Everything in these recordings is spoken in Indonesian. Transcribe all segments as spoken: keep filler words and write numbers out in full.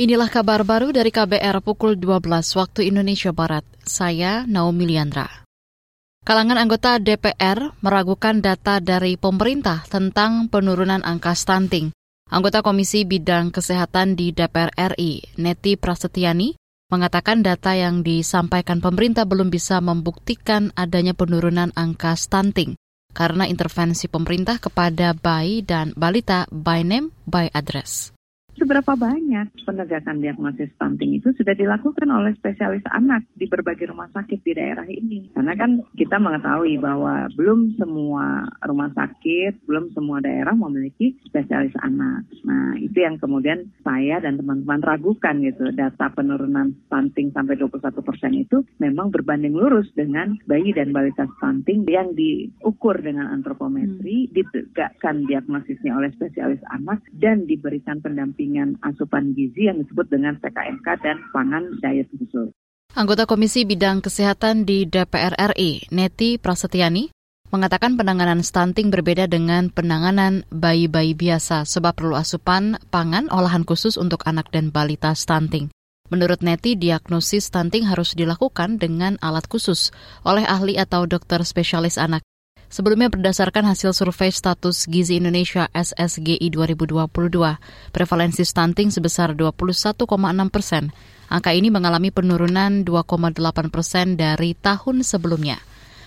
Inilah kabar baru dari K B R pukul dua belas waktu Indonesia Barat. Saya Naomi Liandra. Kalangan anggota D P R meragukan data dari pemerintah tentang penurunan angka stunting. Anggota Komisi Bidang Kesehatan di D P R R I, Neti Prasetyani, mengatakan data yang disampaikan pemerintah belum bisa membuktikan adanya penurunan angka stunting karena intervensi pemerintah kepada bayi dan balita by name, by address. Seberapa banyak penegakan diagnosis stunting itu sudah dilakukan oleh spesialis anak di berbagai rumah sakit di daerah ini. Karena kan kita mengetahui bahwa belum semua rumah sakit, belum semua daerah memiliki spesialis anak. Nah, itu yang kemudian saya dan teman-teman ragukan gitu. Data penurunan stunting sampai dua puluh satu persen itu memang berbanding lurus dengan bayi dan balita stunting yang diukur dengan antropometri, hmm. ditegakkan diagnosisnya oleh spesialis anak, dan diberikan pendampingan asupan gizi yang disebut dengan P K M K dan pangan diet khusus. Anggota Komisi Bidang Kesehatan di D P R R I, Neti Prasetyani, mengatakan penanganan stunting berbeda dengan penanganan bayi-bayi biasa sebab perlu asupan pangan olahan khusus untuk anak dan balita stunting. Menurut Neti, diagnosis stunting harus dilakukan dengan alat khusus oleh ahli atau dokter spesialis anak. Sebelumnya berdasarkan hasil survei status gizi Indonesia S S G I dua ribu dua puluh dua, prevalensi stunting sebesar dua puluh satu koma enam persen. Angka ini mengalami penurunan dua koma delapan persen dari tahun sebelumnya.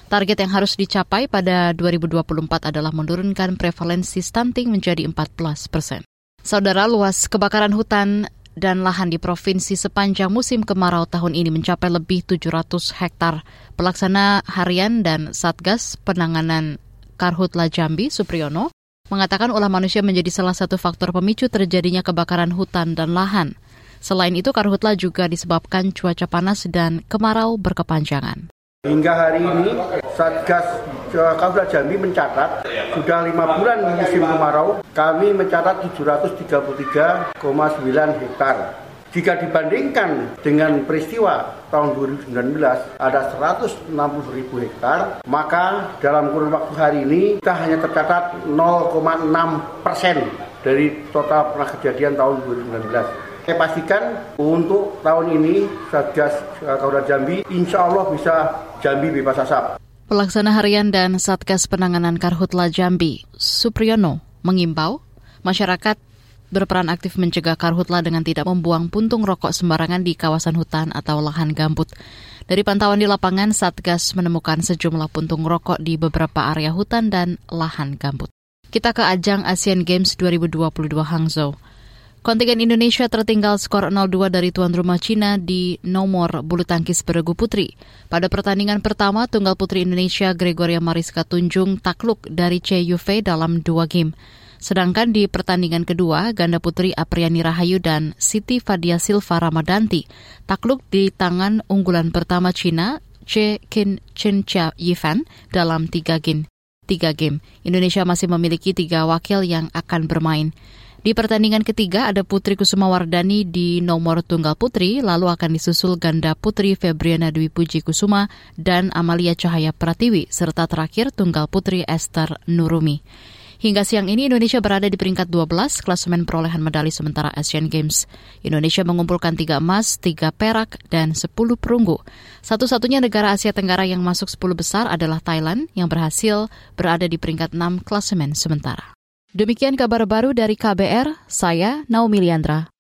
Target yang harus dicapai pada dua ribu dua puluh empat adalah menurunkan prevalensi stunting menjadi empat belas persen. Saudara, luas kebakaran hutan dan lahan di provinsi sepanjang musim kemarau tahun ini mencapai lebih tujuh ratus hektar. Pelaksana harian dan Satgas Penanganan Karhutla Jambi, Supriyono, mengatakan ulah manusia menjadi salah satu faktor pemicu terjadinya kebakaran hutan dan lahan. Selain itu, Karhutla juga disebabkan cuaca panas dan kemarau berkepanjangan. Hingga hari ini, Satgas Karhutla Jambi mencatat sudah lima bulan di musim kemarau kami mencatat tujuh ratus tiga puluh tiga koma sembilan hektar. Jika dibandingkan dengan peristiwa tahun dua ribu sembilan belas ada seratus enam puluh ribu hektar, maka dalam kurun waktu hari ini kita hanya tercatat nol koma enam persen dari total pernah kejadian tahun dua ribu sembilan belas. Saya pastikan untuk tahun ini Satgas Karhutla Jambi insya Allah bisa Jambi bebas asap. Pelaksana harian dan Satgas Penanganan Karhutla Jambi, Supriyono, mengimbau masyarakat berperan aktif mencegah karhutla dengan tidak membuang puntung rokok sembarangan di kawasan hutan atau lahan gambut. Dari pantauan di lapangan, Satgas menemukan sejumlah puntung rokok di beberapa area hutan dan lahan gambut. Kita ke ajang Asian Games dua ribu dua puluh dua Hangzhou. Kontingen Indonesia tertinggal skor nol dua dari tuan rumah Cina di nomor bulu tangkis beregu putri. Pada pertandingan pertama, tunggal putri Indonesia Gregoria Mariska Tunjung takluk dari C. Yufei dalam dua game. Sedangkan di pertandingan kedua, ganda putri Apriani Rahayu dan Siti Fadia Silva Ramadanti takluk di tangan unggulan pertama Cina, C. Yufei, dalam tiga game. Tiga game. Indonesia masih memiliki tiga wakil yang akan bermain. Di pertandingan ketiga ada Putri Kusuma Wardani di nomor tunggal putri, lalu akan disusul ganda putri Febriana Dewi Puji Kusuma dan Amalia Cahaya Pratiwi, serta terakhir tunggal putri Esther Nurumi. Hingga siang ini Indonesia berada di peringkat dua belas klasemen perolehan medali sementara Asian Games. Indonesia mengumpulkan tiga emas, tiga perak, dan sepuluh perunggu. Satu-satunya negara Asia Tenggara yang masuk sepuluh besar adalah Thailand yang berhasil berada di peringkat enam klasemen sementara. Demikian kabar baru dari K B R, saya Naomi Liandra.